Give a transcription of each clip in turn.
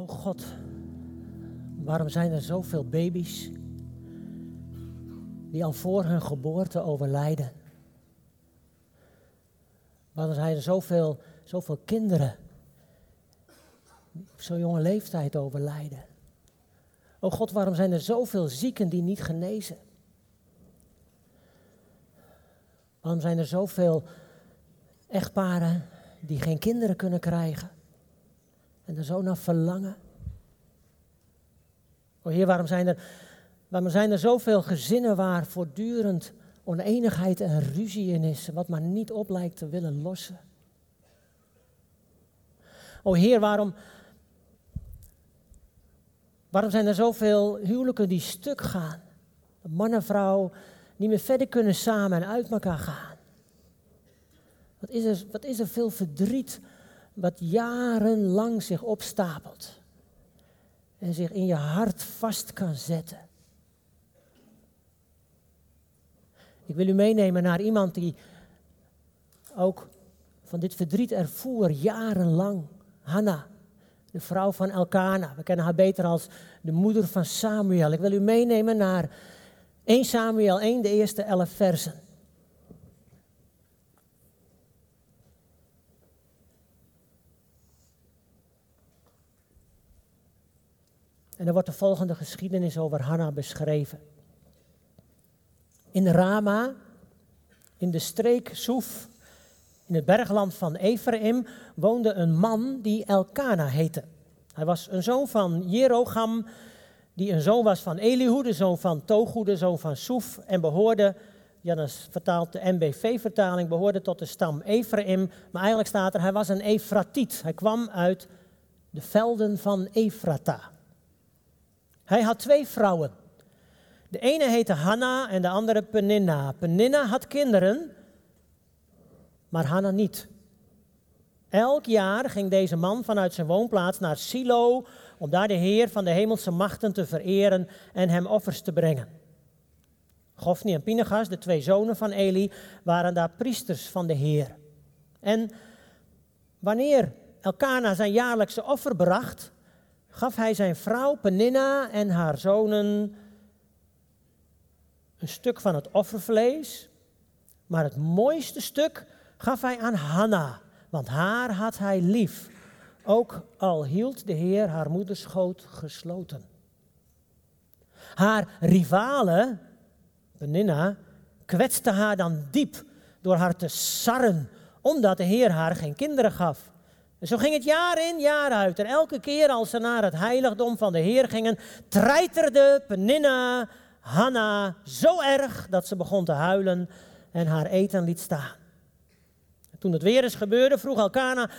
O God, waarom zijn er zoveel baby's die al voor hun geboorte overlijden? Waarom zijn er zoveel kinderen die op zo'n jonge leeftijd overlijden? O God, waarom zijn er zoveel zieken die niet genezen? Waarom zijn er zoveel echtparen die geen kinderen kunnen krijgen en er zo naar verlangen? O Heer, waarom zijn er zoveel gezinnen waar voortdurend oneenigheid en ruzie in is, wat maar niet op lijkt te willen lossen? O Heer, waarom zijn er zoveel huwelijken die stuk gaan? Man en vrouw niet meer verder kunnen samen en uit elkaar gaan. Wat is er veel verdriet wat jarenlang zich opstapelt en zich in je hart vast kan zetten. Ik wil u meenemen naar iemand die ook van dit verdriet ervoer jarenlang. Hanna, de vrouw van Elkana. We kennen haar beter als de moeder van Samuel. Ik wil u meenemen naar 1 Samuel 1, de eerste 11 versen. En er wordt de volgende geschiedenis over Hanna beschreven. In Rama, in de streek Soef, in het bergland van Ephraim, woonde een man die Elkana heette. Hij was een zoon van Jerogam, die een zoon was van Elihu, de zoon van Toghu, de zoon van Soef, en behoorde, ja, dat is vertaald de MBV-vertaling, behoorde tot de stam Ephraim. Maar eigenlijk staat er, hij was een Efratiet. Hij kwam uit de velden van Efrata. Hij had 2 vrouwen. De ene heette Hanna en de andere Peninna. Peninna had kinderen, maar Hanna niet. Elk jaar ging deze man vanuit zijn woonplaats naar Silo om daar de Heer van de hemelse machten te vereren en hem offers te brengen. Gofni en Pinegas, de 2 zonen van Eli, waren daar priesters van de Heer. En wanneer Elkana zijn jaarlijkse offer bracht, gaf hij zijn vrouw Peninna en haar zonen een stuk van het offervlees. Maar het mooiste stuk gaf hij aan Hanna, want haar had hij lief. Ook al hield de Heer haar moederschoot gesloten. Haar rivale, Peninna, kwetste haar dan diep door haar te sarren, omdat de Heer haar geen kinderen gaf. En zo ging het jaar in, jaar uit. En elke keer als ze naar het heiligdom van de Heer gingen, treiterde Peninna Hanna zo erg dat ze begon te huilen en haar eten liet staan. En toen het weer eens gebeurde, vroeg Elkana: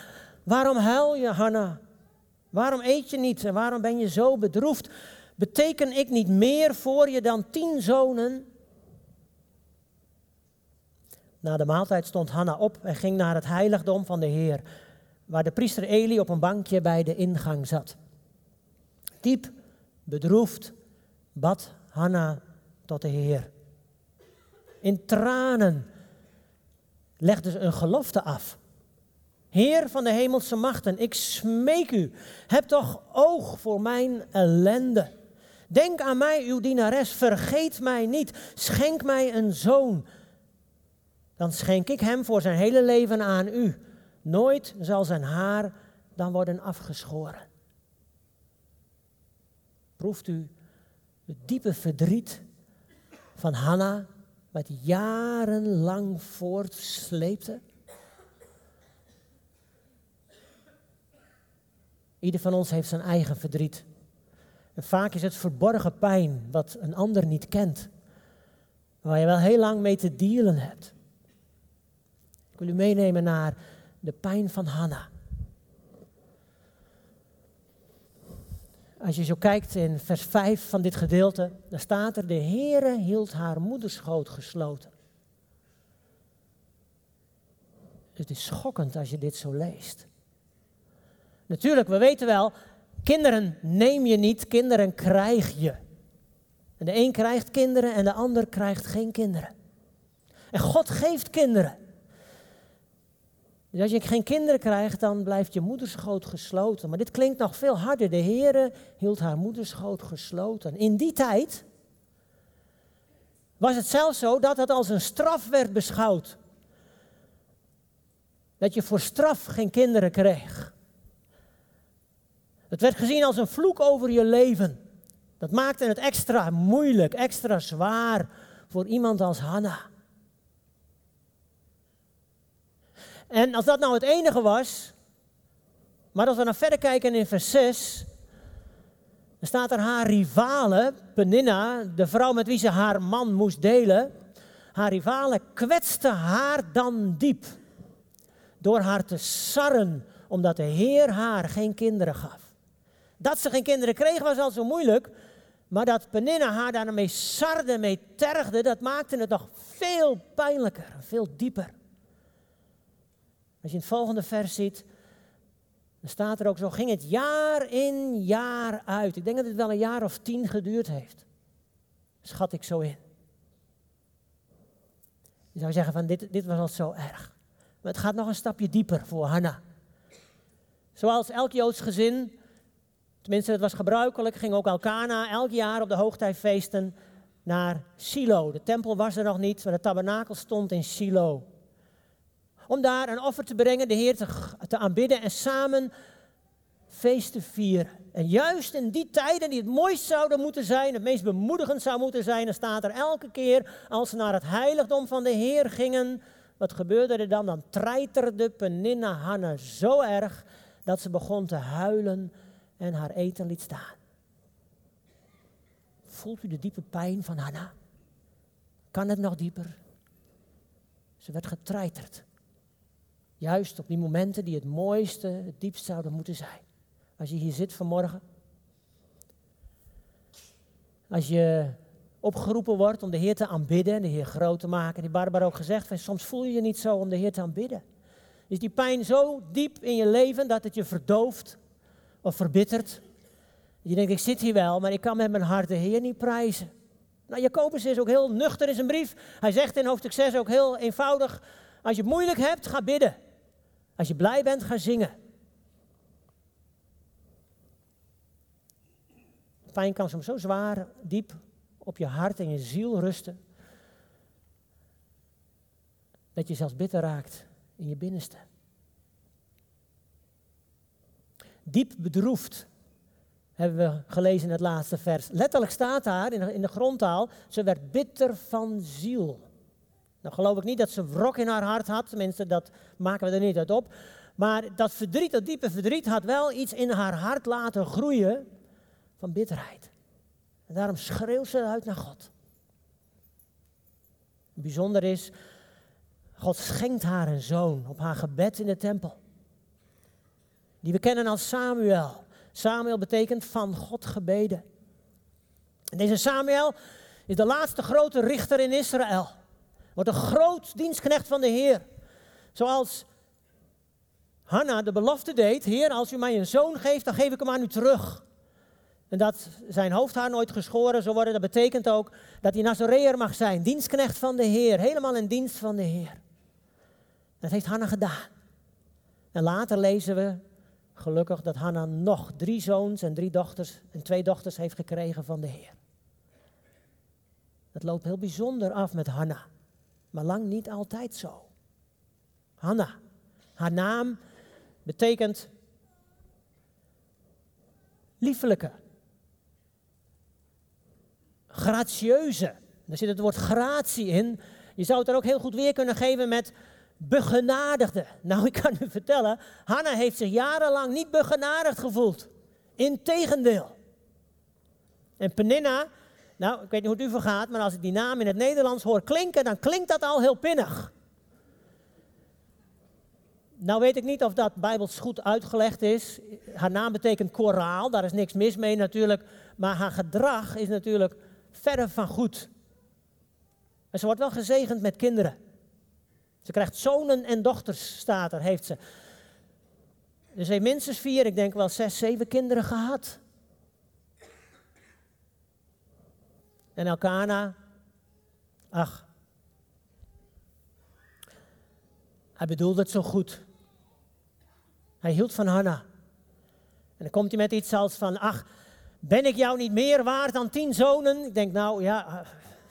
waarom huil je, Hanna? Waarom eet je niet en waarom ben je zo bedroefd? Beteken ik niet meer voor je dan 10 zonen? Na de maaltijd stond Hanna op en ging naar het heiligdom van de Heer, waar de priester Eli op een bankje bij de ingang zat. Diep bedroefd bad Hanna tot de Heer. In tranen legde ze een gelofte af. Heer van de hemelse machten, ik smeek u, heb toch oog voor mijn ellende. Denk aan mij, uw dienares, vergeet mij niet, schenk mij een zoon. Dan schenk ik hem voor zijn hele leven aan u. Nooit zal zijn haar dan worden afgeschoren. Proeft u het diepe verdriet van Hanna, wat jarenlang voortsleepte? Ieder van ons heeft zijn eigen verdriet. En vaak is het verborgen pijn wat een ander niet kent, waar je wel heel lang mee te dealen hebt. Ik wil u meenemen naar de pijn van Hanna. Als je zo kijkt in vers 5 van dit gedeelte, dan staat er: de Heere hield haar moederschoot gesloten. Het is schokkend als je dit zo leest. Natuurlijk, we weten wel, kinderen neem je niet, kinderen krijg je. En de een krijgt kinderen en de ander krijgt geen kinderen. En God geeft kinderen. Dus als je geen kinderen krijgt, dan blijft je moederschoot gesloten. Maar dit klinkt nog veel harder. De Heere hield haar moederschoot gesloten. In die tijd was het zelfs zo dat het als een straf werd beschouwd. Dat je voor straf geen kinderen kreeg. Het werd gezien als een vloek over je leven. Dat maakte het extra moeilijk, extra zwaar voor iemand als Hanna. En als dat nou het enige was, maar als we naar verder kijken in vers 6, dan staat er haar rivale, Peninna, de vrouw met wie ze haar man moest delen, haar rivale kwetste haar dan diep door haar te sarren, omdat de Heer haar geen kinderen gaf. Dat ze geen kinderen kreeg was al zo moeilijk, maar dat Peninna haar daarmee sarde, mee tergde, dat maakte het nog veel pijnlijker, veel dieper. Als je in het volgende vers ziet, dan staat er ook zo, ging het jaar in jaar uit. Ik denk dat het wel een jaar of 10 geduurd heeft. Schat ik zo in. Je zou zeggen van dit was al zo erg. Maar het gaat nog een stapje dieper voor Hanna. Zoals elk Joods gezin, tenminste het was gebruikelijk, ging ook Elkana elk jaar op de hoogtijfeesten naar Silo. De tempel was er nog niet, maar de tabernakel stond in Silo. Om daar een offer te brengen, de Heer te aanbidden en samen feest te vieren. En juist in die tijden die het mooist zouden moeten zijn, het meest bemoedigend zou moeten zijn, dan staat er elke keer als ze naar het heiligdom van de Heer gingen, wat gebeurde er dan? Dan treiterde Peninna Hanna zo erg dat ze begon te huilen en haar eten liet staan. Voelt u de diepe pijn van Hanna? Kan het nog dieper? Ze werd getreiterd. Juist op die momenten die het mooiste, het diepst zouden moeten zijn. Als je hier zit vanmorgen. Als je opgeroepen wordt om de Heer te aanbidden en de Heer groot te maken. Die Barbara ook gezegd heeft, soms voel je je niet zo om de Heer te aanbidden. Is die pijn zo diep in je leven dat het je verdooft of verbittert. Je denkt, ik zit hier wel, maar ik kan met mijn hart de Heer niet prijzen. Nou, Jacobus is ook heel nuchter in zijn brief. Hij zegt in hoofdstuk 6 ook heel eenvoudig, als je het moeilijk hebt, ga bidden. Als je blij bent, ga zingen. De pijn kan soms zo zwaar, diep op je hart en je ziel rusten, dat je zelfs bitter raakt in je binnenste. Diep bedroefd, hebben we gelezen in het laatste vers. Letterlijk staat daar in de grondtaal, ze werd bitter van ziel. Nou geloof ik niet dat ze wrok in haar hart had, tenminste dat maken we er niet uit op. Maar dat verdriet, dat diepe verdriet had wel iets in haar hart laten groeien van bitterheid. En daarom schreeuwt ze uit naar God. Bijzonder is, God schenkt haar een zoon op haar gebed in de tempel. Die we kennen als Samuel. Samuel betekent van God gebeden. En deze Samuel is de laatste grote richter in Israël. Wordt een groot dienstknecht van de Heer. Zoals Hanna de belofte deed, Heer, als u mij een zoon geeft, dan geef ik hem aan u terug. En dat zijn hoofdhaar nooit geschoren zou worden, dat betekent ook dat hij Nazoreër mag zijn. Dienstknecht van de Heer, helemaal in dienst van de Heer. Dat heeft Hanna gedaan. En later lezen we, gelukkig, dat Hanna nog 3 zoons en 3 dochters en 2 dochters heeft gekregen van de Heer. Dat loopt heel bijzonder af met Hanna. Maar lang niet altijd zo. Hanna, haar naam betekent liefelijke, gratieuze. Daar zit het woord gratie in. Je zou het er ook heel goed weer kunnen geven met begenadigde. Nou, ik kan u vertellen, Hanna heeft zich jarenlang niet begenadigd gevoeld. Integendeel. En Peninna, nou, ik weet niet hoe het u vergaat, maar als ik die naam in het Nederlands hoor klinken, dan klinkt dat al heel pinnig. Nou weet ik niet of dat bijbels goed uitgelegd is. Haar naam betekent koraal, daar is niks mis mee natuurlijk. Maar haar gedrag is natuurlijk verre van goed. En ze wordt wel gezegend met kinderen. Ze krijgt zonen en dochters, staat er, heeft ze. Dus ze heeft minstens 4, ik denk wel 6, 7 kinderen gehad. En Elkana, ach, hij bedoelde het zo goed. Hij hield van Hanna. En dan komt hij met iets als van, ach, ben ik jou niet meer waard dan 10 zonen? Ik denk, nou ja,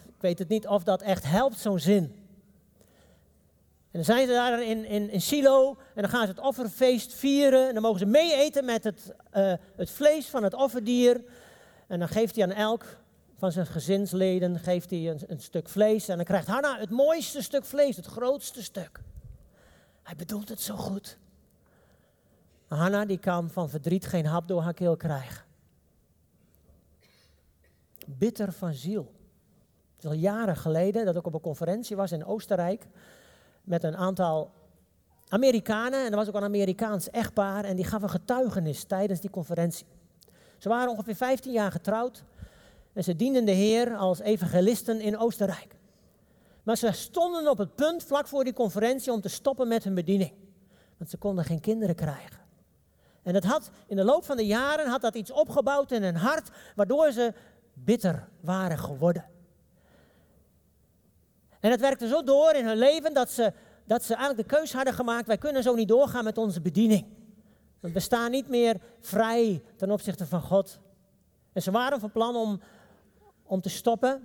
ik weet het niet of dat echt helpt, zo'n zin. En dan zijn ze daar in Silo en dan gaan ze het offerfeest vieren. En dan mogen ze mee eten met het vlees van het offerdier. En dan geeft hij aan elk van zijn gezinsleden geeft hij een stuk vlees. En dan krijgt Hanna het mooiste stuk vlees, het grootste stuk. Hij bedoelt het zo goed. Hanna die kan van verdriet geen hap door haar keel krijgen. Bitter van ziel. Het is al jaren geleden dat ik op een conferentie was in Oostenrijk. Met een aantal Amerikanen. En er was ook een Amerikaans echtpaar. En die gaf een getuigenis tijdens die conferentie. Ze waren ongeveer 15 jaar getrouwd. En ze dienden de Heer als evangelisten in Oostenrijk. Maar ze stonden op het punt vlak voor die conferentie om te stoppen met hun bediening. Want ze konden geen kinderen krijgen. En dat had in de loop van de jaren iets opgebouwd in hun hart. Waardoor ze bitter waren geworden. En dat werkte zo door in hun leven dat ze eigenlijk de keus hadden gemaakt. Wij kunnen zo niet doorgaan met onze bediening. We staan niet meer vrij ten opzichte van God. En ze waren van plan om te stoppen.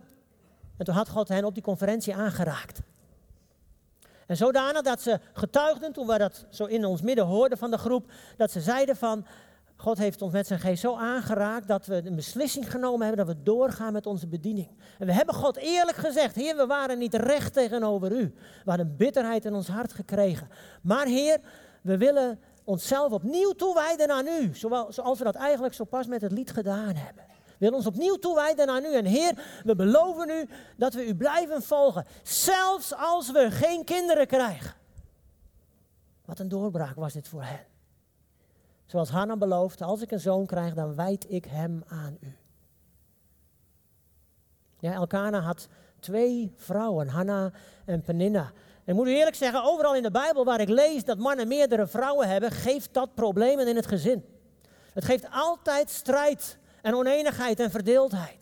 En toen had God hen op die conferentie aangeraakt. En zodanig dat ze getuigden, toen we dat zo in ons midden hoorden van de groep, dat ze zeiden van, God heeft ons met zijn geest zo aangeraakt dat we een beslissing genomen hebben dat we doorgaan met onze bediening. En we hebben God eerlijk gezegd, Heer, we waren niet recht tegenover u. We hadden bitterheid in ons hart gekregen. Maar Heer, we willen onszelf opnieuw toewijden aan u. Zoals we dat eigenlijk zo pas met het lied gedaan hebben. We willen ons opnieuw toewijden aan u. En Heer, we beloven u dat we u blijven volgen. Zelfs als we geen kinderen krijgen. Wat een doorbraak was dit voor hen. Zoals Hanna belooft, als ik een zoon krijg, dan wijd ik hem aan u. Ja, Elkana had 2 vrouwen, Hanna en Peninna. En ik moet u eerlijk zeggen, overal in de Bijbel waar ik lees dat mannen meerdere vrouwen hebben, geeft dat problemen in het gezin. Het geeft altijd strijd en onenigheid en verdeeldheid.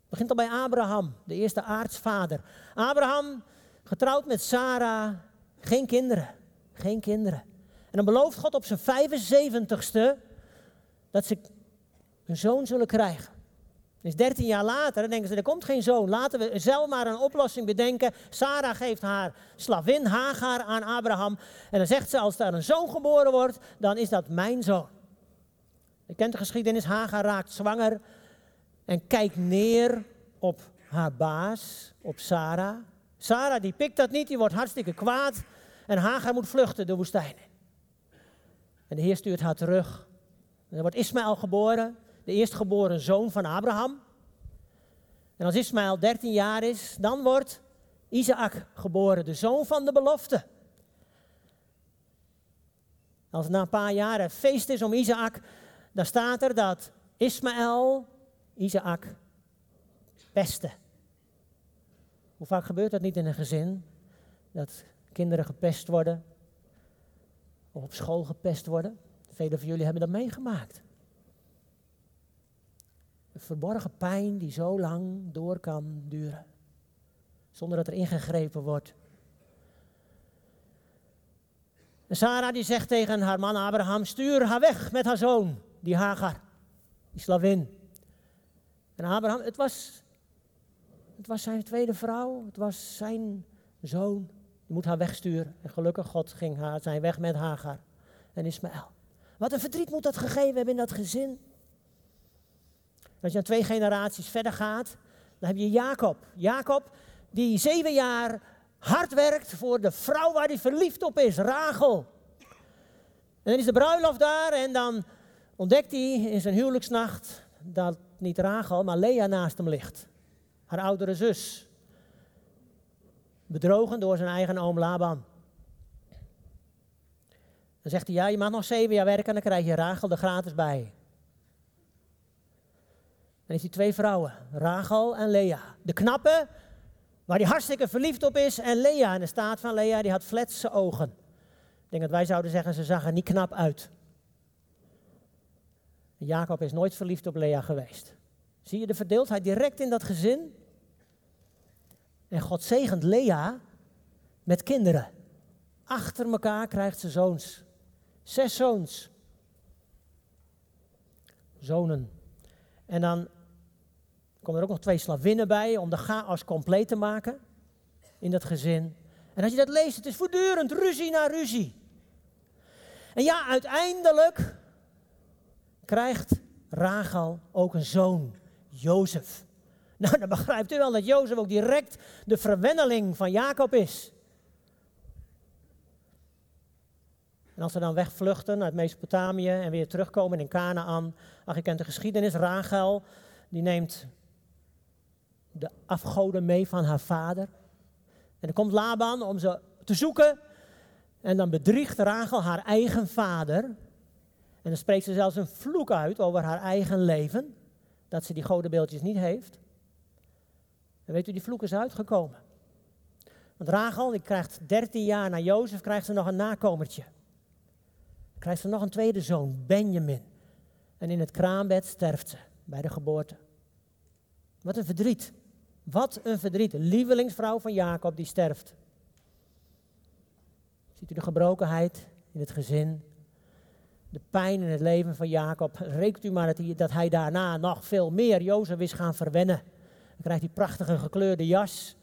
Het begint al bij Abraham, de eerste aartsvader. Abraham, getrouwd met Sara, geen kinderen, geen kinderen. En dan belooft God op zijn 75ste dat ze een zoon zullen krijgen. Dus 13 jaar later, dan denken ze, er komt geen zoon. Laten we zelf maar een oplossing bedenken. Sara geeft haar slavin Hagar aan Abraham. En dan zegt ze, als daar een zoon geboren wordt, dan is dat mijn zoon. Je kent de geschiedenis, Hagar raakt zwanger en kijkt neer op haar baas, op Sara. Sara die pikt dat niet, die wordt hartstikke kwaad. En Hagar moet vluchten de woestijn. En de Heer stuurt haar terug. En dan wordt Ismaël geboren, de eerstgeboren zoon van Abraham. En als Ismaël 13 jaar is, dan wordt Isaac geboren, de zoon van de belofte. Als het na een paar jaar een feest is om Isaac, dan staat er dat Ismaël Isaac pestte. Hoe vaak gebeurt dat niet in een gezin? Dat kinderen gepest worden. Of op school gepest worden. Velen van jullie hebben dat meegemaakt. Een verborgen pijn die zo lang door kan duren. Zonder dat er ingegrepen wordt. En Sara die zegt tegen haar man Abraham, stuur haar weg met haar zoon, die Hagar, die slavin. En Abraham, het was zijn tweede vrouw, het was zijn zoon. Je moet haar wegsturen. En gelukkig, God ging zijn weg met Hagar en Ismaël. Wat een verdriet moet dat gegeven hebben in dat gezin. Als je dan 2 generaties verder gaat, dan heb je Jacob. Jacob, die 7 jaar hard werkt voor de vrouw waar hij verliefd op is, Rachel. En dan is de bruiloft daar en dan ontdekt hij in zijn huwelijksnacht dat niet Rachel, maar Lea naast hem ligt. Haar oudere zus. Bedrogen door zijn eigen oom Laban. Dan zegt hij, ja, je mag nog 7 jaar werken en dan krijg je Rachel er gratis bij. Dan heeft hij 2 vrouwen, Rachel en Lea. De knappe, waar hij hartstikke verliefd op is, en Lea. En de staat van Lea, die had flatse ogen. Ik denk dat wij zouden zeggen, ze zag er niet knap uit. Jacob is nooit verliefd op Lea geweest. Zie je de verdeeldheid direct in dat gezin? En God zegent Lea met kinderen. Achter elkaar krijgt ze zoons. zes zonen. En dan komen er ook nog 2 slavinnen bij om de chaos compleet te maken in dat gezin. En als je dat leest, het is voortdurend ruzie na ruzie. En ja, uiteindelijk krijgt Rachel ook een zoon, Jozef. Nou, dan begrijpt u wel dat Jozef ook direct de verwenneling van Jacob is. En als ze dan wegvluchten uit Mesopotamië en weer terugkomen in Kanaän. Ach, je kent de geschiedenis. Rachel, die neemt de afgoden mee van haar vader. En dan komt Laban om ze te zoeken. En dan bedriegt Rachel haar eigen vader. En dan spreekt ze zelfs een vloek uit over haar eigen leven. Dat ze die godenbeeldjes niet heeft. En weet u, die vloek is uitgekomen. Want Rachel, die krijgt 13 jaar na Jozef, krijgt ze nog een nakomertje. Krijgt ze nog een tweede zoon, Benjamin. En in het kraambed sterft ze bij de geboorte. Wat een verdriet. Wat een verdriet. De lievelingsvrouw van Jacob die sterft. Ziet u de gebrokenheid in het gezin. De pijn in het leven van Jacob. Rekent u maar dat hij daarna nog veel meer Jozef is gaan verwennen. Dan krijgt hij prachtige gekleurde jas.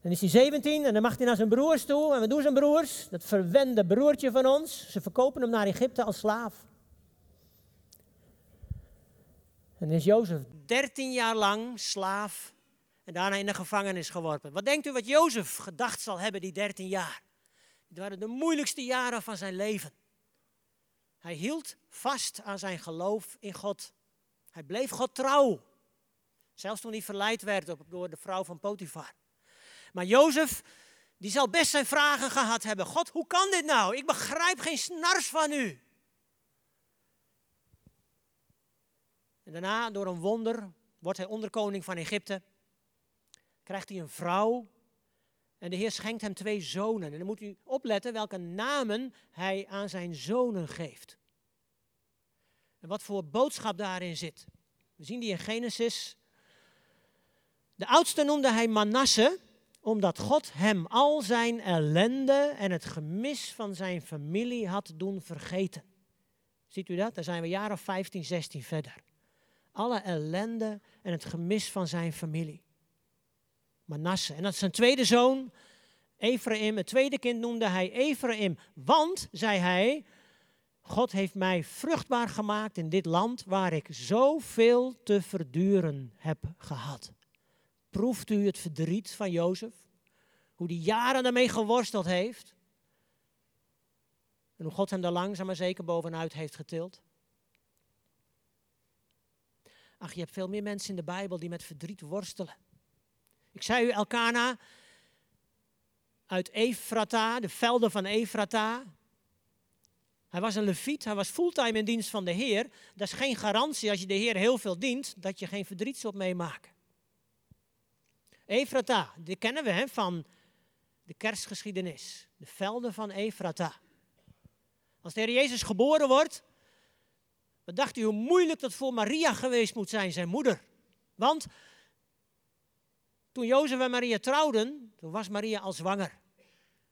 Dan is hij 17 en dan mag hij naar zijn broers toe. En wat doen zijn broers? Dat verwende broertje van ons. Ze verkopen hem naar Egypte als slaaf. En dan is Jozef 13 jaar lang slaaf en daarna in de gevangenis geworpen. Wat denkt u wat Jozef gedacht zal hebben die 13 jaar? Dit waren de moeilijkste jaren van zijn leven. Hij hield vast aan zijn geloof in God. Hij bleef God trouw. Zelfs toen hij verleid werd door de vrouw van Potifar. Maar Jozef, die zal best zijn vragen gehad hebben. God, hoe kan dit nou? Ik begrijp geen snars van u. En daarna, door een wonder, wordt hij onderkoning van Egypte. Krijgt hij een vrouw. En de Heer schenkt hem 2 zonen. En dan moet u opletten welke namen hij aan zijn zonen geeft. En wat voor boodschap daarin zit. We zien die in Genesis. De oudste noemde hij Manasse, omdat God hem al zijn ellende en het gemis van zijn familie had doen vergeten. Ziet u dat? Daar zijn we jaren 15, 16 verder. Alle ellende en het gemis van zijn familie. Manasse. En dat is zijn tweede zoon, Ephraim. Het tweede kind noemde hij Ephraim. Want, zei hij, God heeft mij vruchtbaar gemaakt in dit land waar ik zoveel te verduren heb gehad. Proeft u het verdriet van Jozef? Hoe hij jaren daarmee geworsteld heeft. En hoe God hem daar langzaam maar zeker bovenuit heeft getild. Ach, je hebt veel meer mensen in de Bijbel die met verdriet worstelen. Ik zei u, Elkana, uit Efrata, de velden van Efrata. Hij was een leviet, hij was fulltime in dienst van de Heer. Dat is geen garantie als je de Heer heel veel dient, dat je geen verdriet zult meemaken. Efrata, die kennen we hè, van de kerstgeschiedenis. De velden van Efrata. Als de Heer Jezus geboren wordt, wat dacht u hoe moeilijk dat voor Maria geweest moet zijn, zijn moeder. Want toen Jozef en Maria trouwden, toen was Maria al zwanger.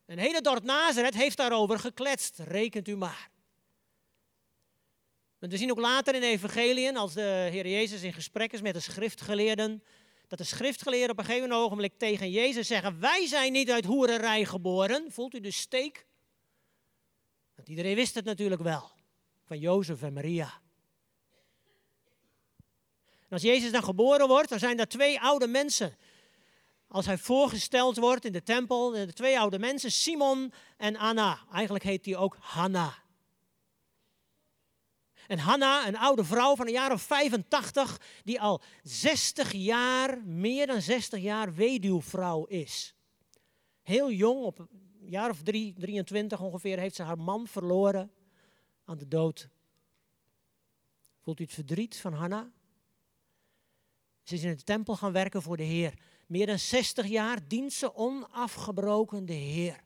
En het hele dorp Nazareth heeft daarover gekletst, rekent u maar. Want we zien ook later in de evangeliën, als de Heer Jezus in gesprek is met de schriftgeleerden, dat de schriftgeleerden op een gegeven ogenblik tegen Jezus zeggen, wij zijn niet uit hoererij geboren. Voelt u de steek? Want iedereen wist het natuurlijk wel, van Jozef en Maria. En als Jezus dan geboren wordt, dan zijn daar 2 oude mensen. Als hij voorgesteld wordt in de tempel, de 2 oude mensen, Simon en Hanna. Eigenlijk heet die ook Hanna. En Hanna, een oude vrouw van een jaar of 85, die al 60 jaar, meer dan 60 jaar weduwvrouw is. Heel jong, op een jaar of 23 ongeveer, heeft ze haar man verloren aan de dood. Voelt u het verdriet van Hanna? Ze is in de tempel gaan werken voor de Heer. Meer dan 60 jaar dient ze onafgebroken de Heer.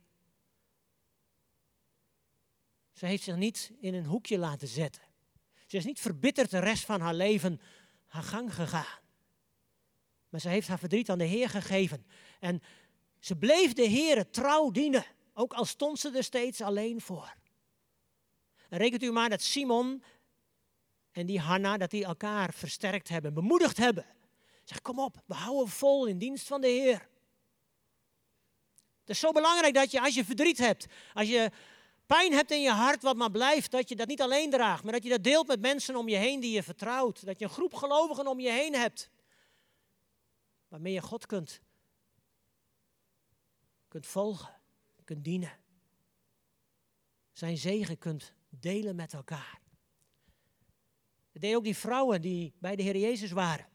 Ze heeft zich niet in een hoekje laten zetten. Ze is niet verbitterd de rest van haar leven haar gang gegaan. Maar ze heeft haar verdriet aan de Heer gegeven. En ze bleef de Heer trouw dienen. Ook al stond ze er steeds alleen voor. En rekent u maar dat Simon en die Hanna, dat die elkaar versterkt hebben, bemoedigd hebben. Zeg, kom op, we houden vol in dienst van de Heer. Het is zo belangrijk dat je, als je verdriet hebt, als je pijn hebt in je hart wat maar blijft, dat je dat niet alleen draagt, maar dat je dat deelt met mensen om je heen die je vertrouwt. Dat je een groep gelovigen om je heen hebt, waarmee je God kunt volgen, kunt dienen. Zijn zegen kunt delen met elkaar. Dat deden ook die vrouwen die bij de Heer Jezus waren.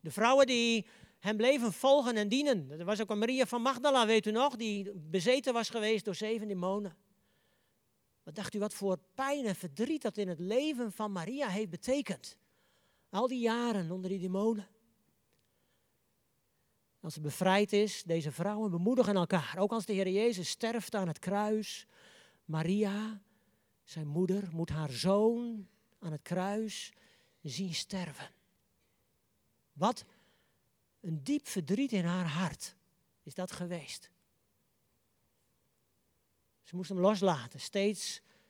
De vrouwen die hem bleven volgen en dienen. Er was ook een Maria van Magdala, weet u nog, die bezeten was geweest door 7 demonen. Wat dacht u, wat voor pijn en verdriet dat in het leven van Maria heeft betekend. Al die jaren onder die demonen. Als ze bevrijd is, deze vrouwen bemoedigen elkaar. Ook als de Heer Jezus sterft aan het kruis. Maria, zijn moeder, moet haar zoon aan het kruis zien sterven. Wat een diep verdriet in haar hart is dat geweest. Ze moest hem loslaten,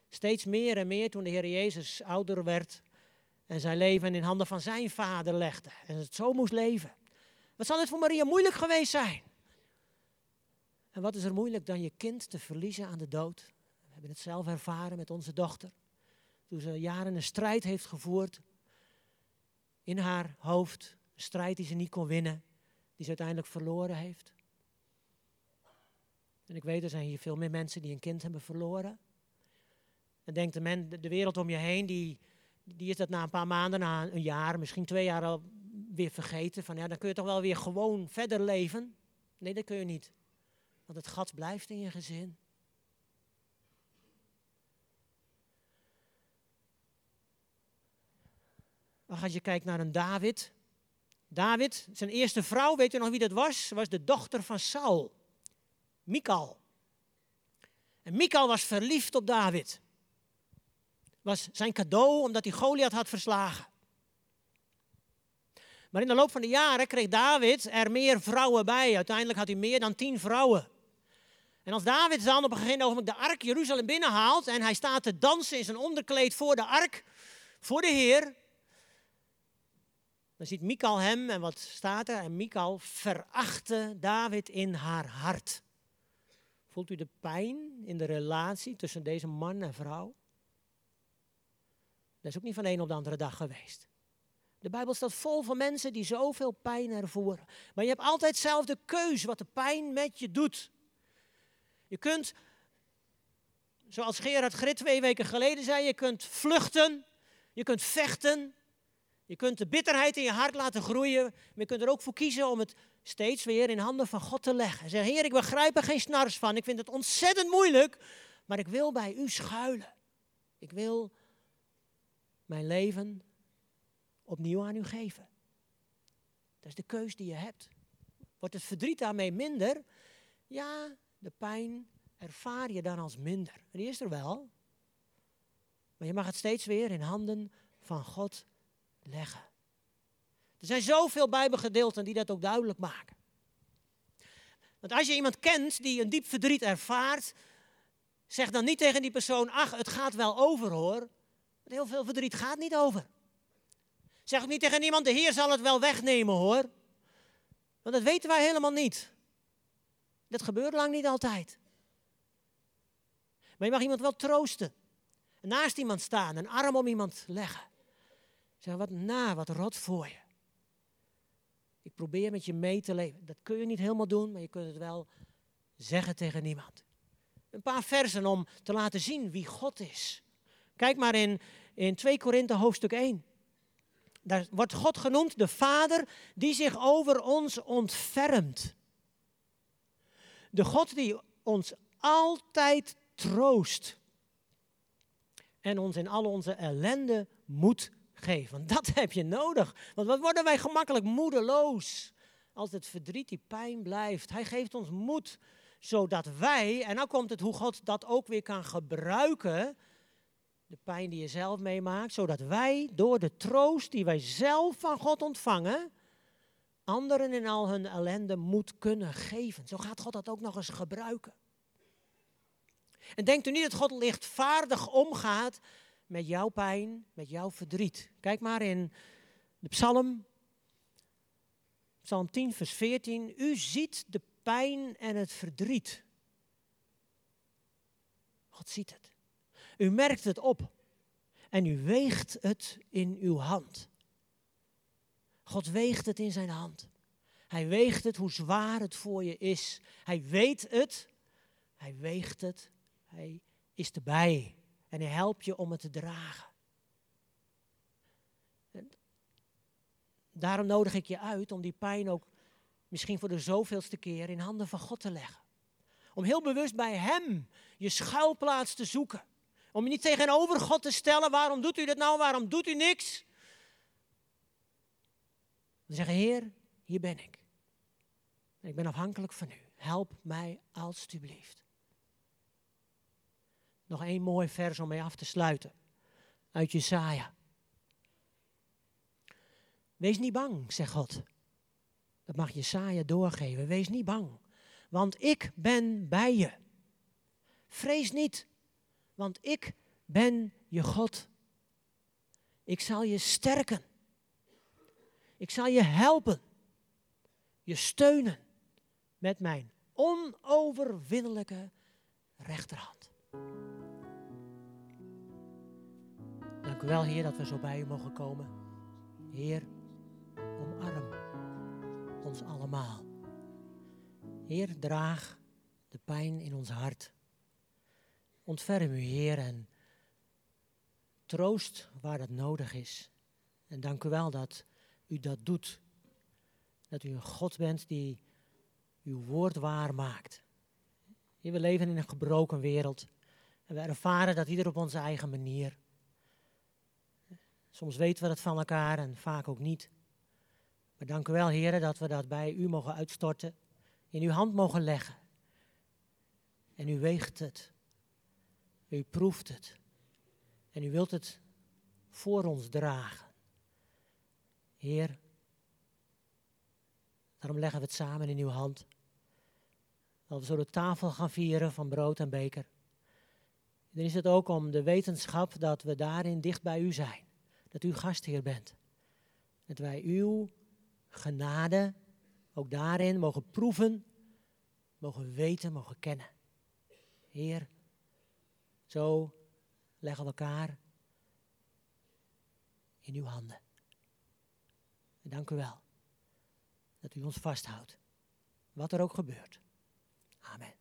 steeds meer en meer toen de Heer Jezus ouder werd en zijn leven in handen van zijn vader legde. En het zo moest leven. Wat zal het voor Maria moeilijk geweest zijn? En wat is er moeilijk dan je kind te verliezen aan de dood? We hebben het zelf ervaren met onze dochter. Toen ze jaren een strijd heeft gevoerd in haar hoofd. Een strijd die ze niet kon winnen, die ze uiteindelijk verloren heeft. En ik weet, er zijn hier veel meer mensen die een kind hebben verloren. En denkt de wereld om je heen, die is dat na een paar maanden, na een jaar, misschien 2 jaar al weer vergeten. Van ja, dan kun je toch wel weer gewoon verder leven? Nee, dat kun je niet. Want het gat blijft in je gezin. Ach, als je kijkt naar een David. David, zijn eerste vrouw, weet u nog wie dat was? Ze was de dochter van Saul. Mikal. En Mikal was verliefd op David. Was zijn cadeau omdat hij Goliath had verslagen. Maar in de loop van de jaren kreeg David er meer vrouwen bij. Uiteindelijk had hij meer dan 10 vrouwen. En als David dan op een gegeven moment de ark Jeruzalem binnenhaalt en hij staat te dansen in zijn onderkleed voor de ark, voor de Heer, dan ziet Mikal hem, en wat staat er? En Mikal verachtte David in haar hart. Voelt u de pijn in de relatie tussen deze man en vrouw? Dat is ook niet van de een op de andere dag geweest. De Bijbel staat vol van mensen die zoveel pijn ervoeren. Maar je hebt altijd zelf de keus wat de pijn met je doet. Je kunt, zoals Gerard Grit 2 weken geleden zei, je kunt vluchten, je kunt vechten. Je kunt de bitterheid in je hart laten groeien, maar je kunt er ook voor kiezen om het steeds weer in handen van God te leggen. En zeggen, Heer, ik begrijp er geen snars van, ik vind het ontzettend moeilijk, maar ik wil bij u schuilen. Ik wil mijn leven opnieuw aan u geven. Dat is de keus die je hebt. Wordt het verdriet daarmee minder? Ja, de pijn ervaar je dan als minder. En die is er wel, maar je mag het steeds weer in handen van God leggen. Er zijn zoveel Bijbelgedeelten die dat ook duidelijk maken. Want als je iemand kent die een diep verdriet ervaart, zeg dan niet tegen die persoon, ach, het gaat wel over hoor. Want heel veel verdriet gaat niet over. Zeg ook niet tegen iemand, de Heer zal het wel wegnemen hoor. Want dat weten wij helemaal niet. Dat gebeurt lang niet altijd. Maar je mag iemand wel troosten. Naast iemand staan, een arm om iemand leggen. Zeg, wat rot voor je. Ik probeer met je mee te leven. Dat kun je niet helemaal doen, maar je kunt het wel zeggen tegen niemand. Een paar versen om te laten zien wie God is. Kijk maar in 2 Korinthe hoofdstuk 1. Daar wordt God genoemd de Vader die zich over ons ontfermt. De God die ons altijd troost. En ons in al onze ellende moed geef, want dat heb je nodig. Want wat worden wij gemakkelijk moedeloos als het verdriet, die pijn blijft. Hij geeft ons moed, zodat wij, en nou komt het hoe God dat ook weer kan gebruiken, de pijn die je zelf meemaakt, zodat wij door de troost die wij zelf van God ontvangen, anderen in al hun ellende moed kunnen geven. Zo gaat God dat ook nog eens gebruiken. En denkt u niet dat God lichtvaardig omgaat met jouw pijn, met jouw verdriet. Kijk maar in de psalm, psalm 10 vers 14. U ziet de pijn en het verdriet. God ziet het. U merkt het op en u weegt het in uw hand. God weegt het in zijn hand. Hij weegt het hoe zwaar het voor je is. Hij weet het. Hij weegt het. Hij is erbij. En hij helpt je om het te dragen. En daarom nodig ik je uit om die pijn ook misschien voor de zoveelste keer in handen van God te leggen. Om heel bewust bij hem je schuilplaats te zoeken. Om je niet tegenover God te stellen. Waarom doet u dat nou? Waarom doet u niks? Dan zeggen, Heer, hier ben ik. En ik ben afhankelijk van u. Help mij alstublieft. Nog één mooi vers om mee af te sluiten. Uit Jesaja. Wees niet bang, zegt God. Dat mag Jesaja doorgeven. Wees niet bang, want ik ben bij je. Vrees niet, want ik ben je God. Ik zal je sterken. Ik zal je helpen. Je steunen met mijn onoverwinnelijke rechterhand. Dank u wel, Heer, dat we zo bij u mogen komen. Heer, omarm ons allemaal. Heer, draag de pijn in ons hart. Ontferm u, Heer, en troost waar dat nodig is. En dank u wel dat u dat doet. Dat u een God bent die uw woord waar maakt. Heer, we leven in een gebroken wereld. En we ervaren dat ieder op onze eigen manier. Soms weten we dat van elkaar en vaak ook niet. Maar dank u wel, Heer, dat we dat bij u mogen uitstorten. In uw hand mogen leggen. En u weegt het. U proeft het. En u wilt het voor ons dragen. Heer, daarom leggen we het samen in uw hand. Dat we zo de tafel gaan vieren van brood en beker. Dan is het ook om de wetenschap dat we daarin dicht bij u zijn. Dat u gastheer bent. Dat wij uw genade ook daarin mogen proeven, mogen weten, mogen kennen. Heer, zo leggen we elkaar in uw handen. En dank u wel. Dat u ons vasthoudt, wat er ook gebeurt. Amen.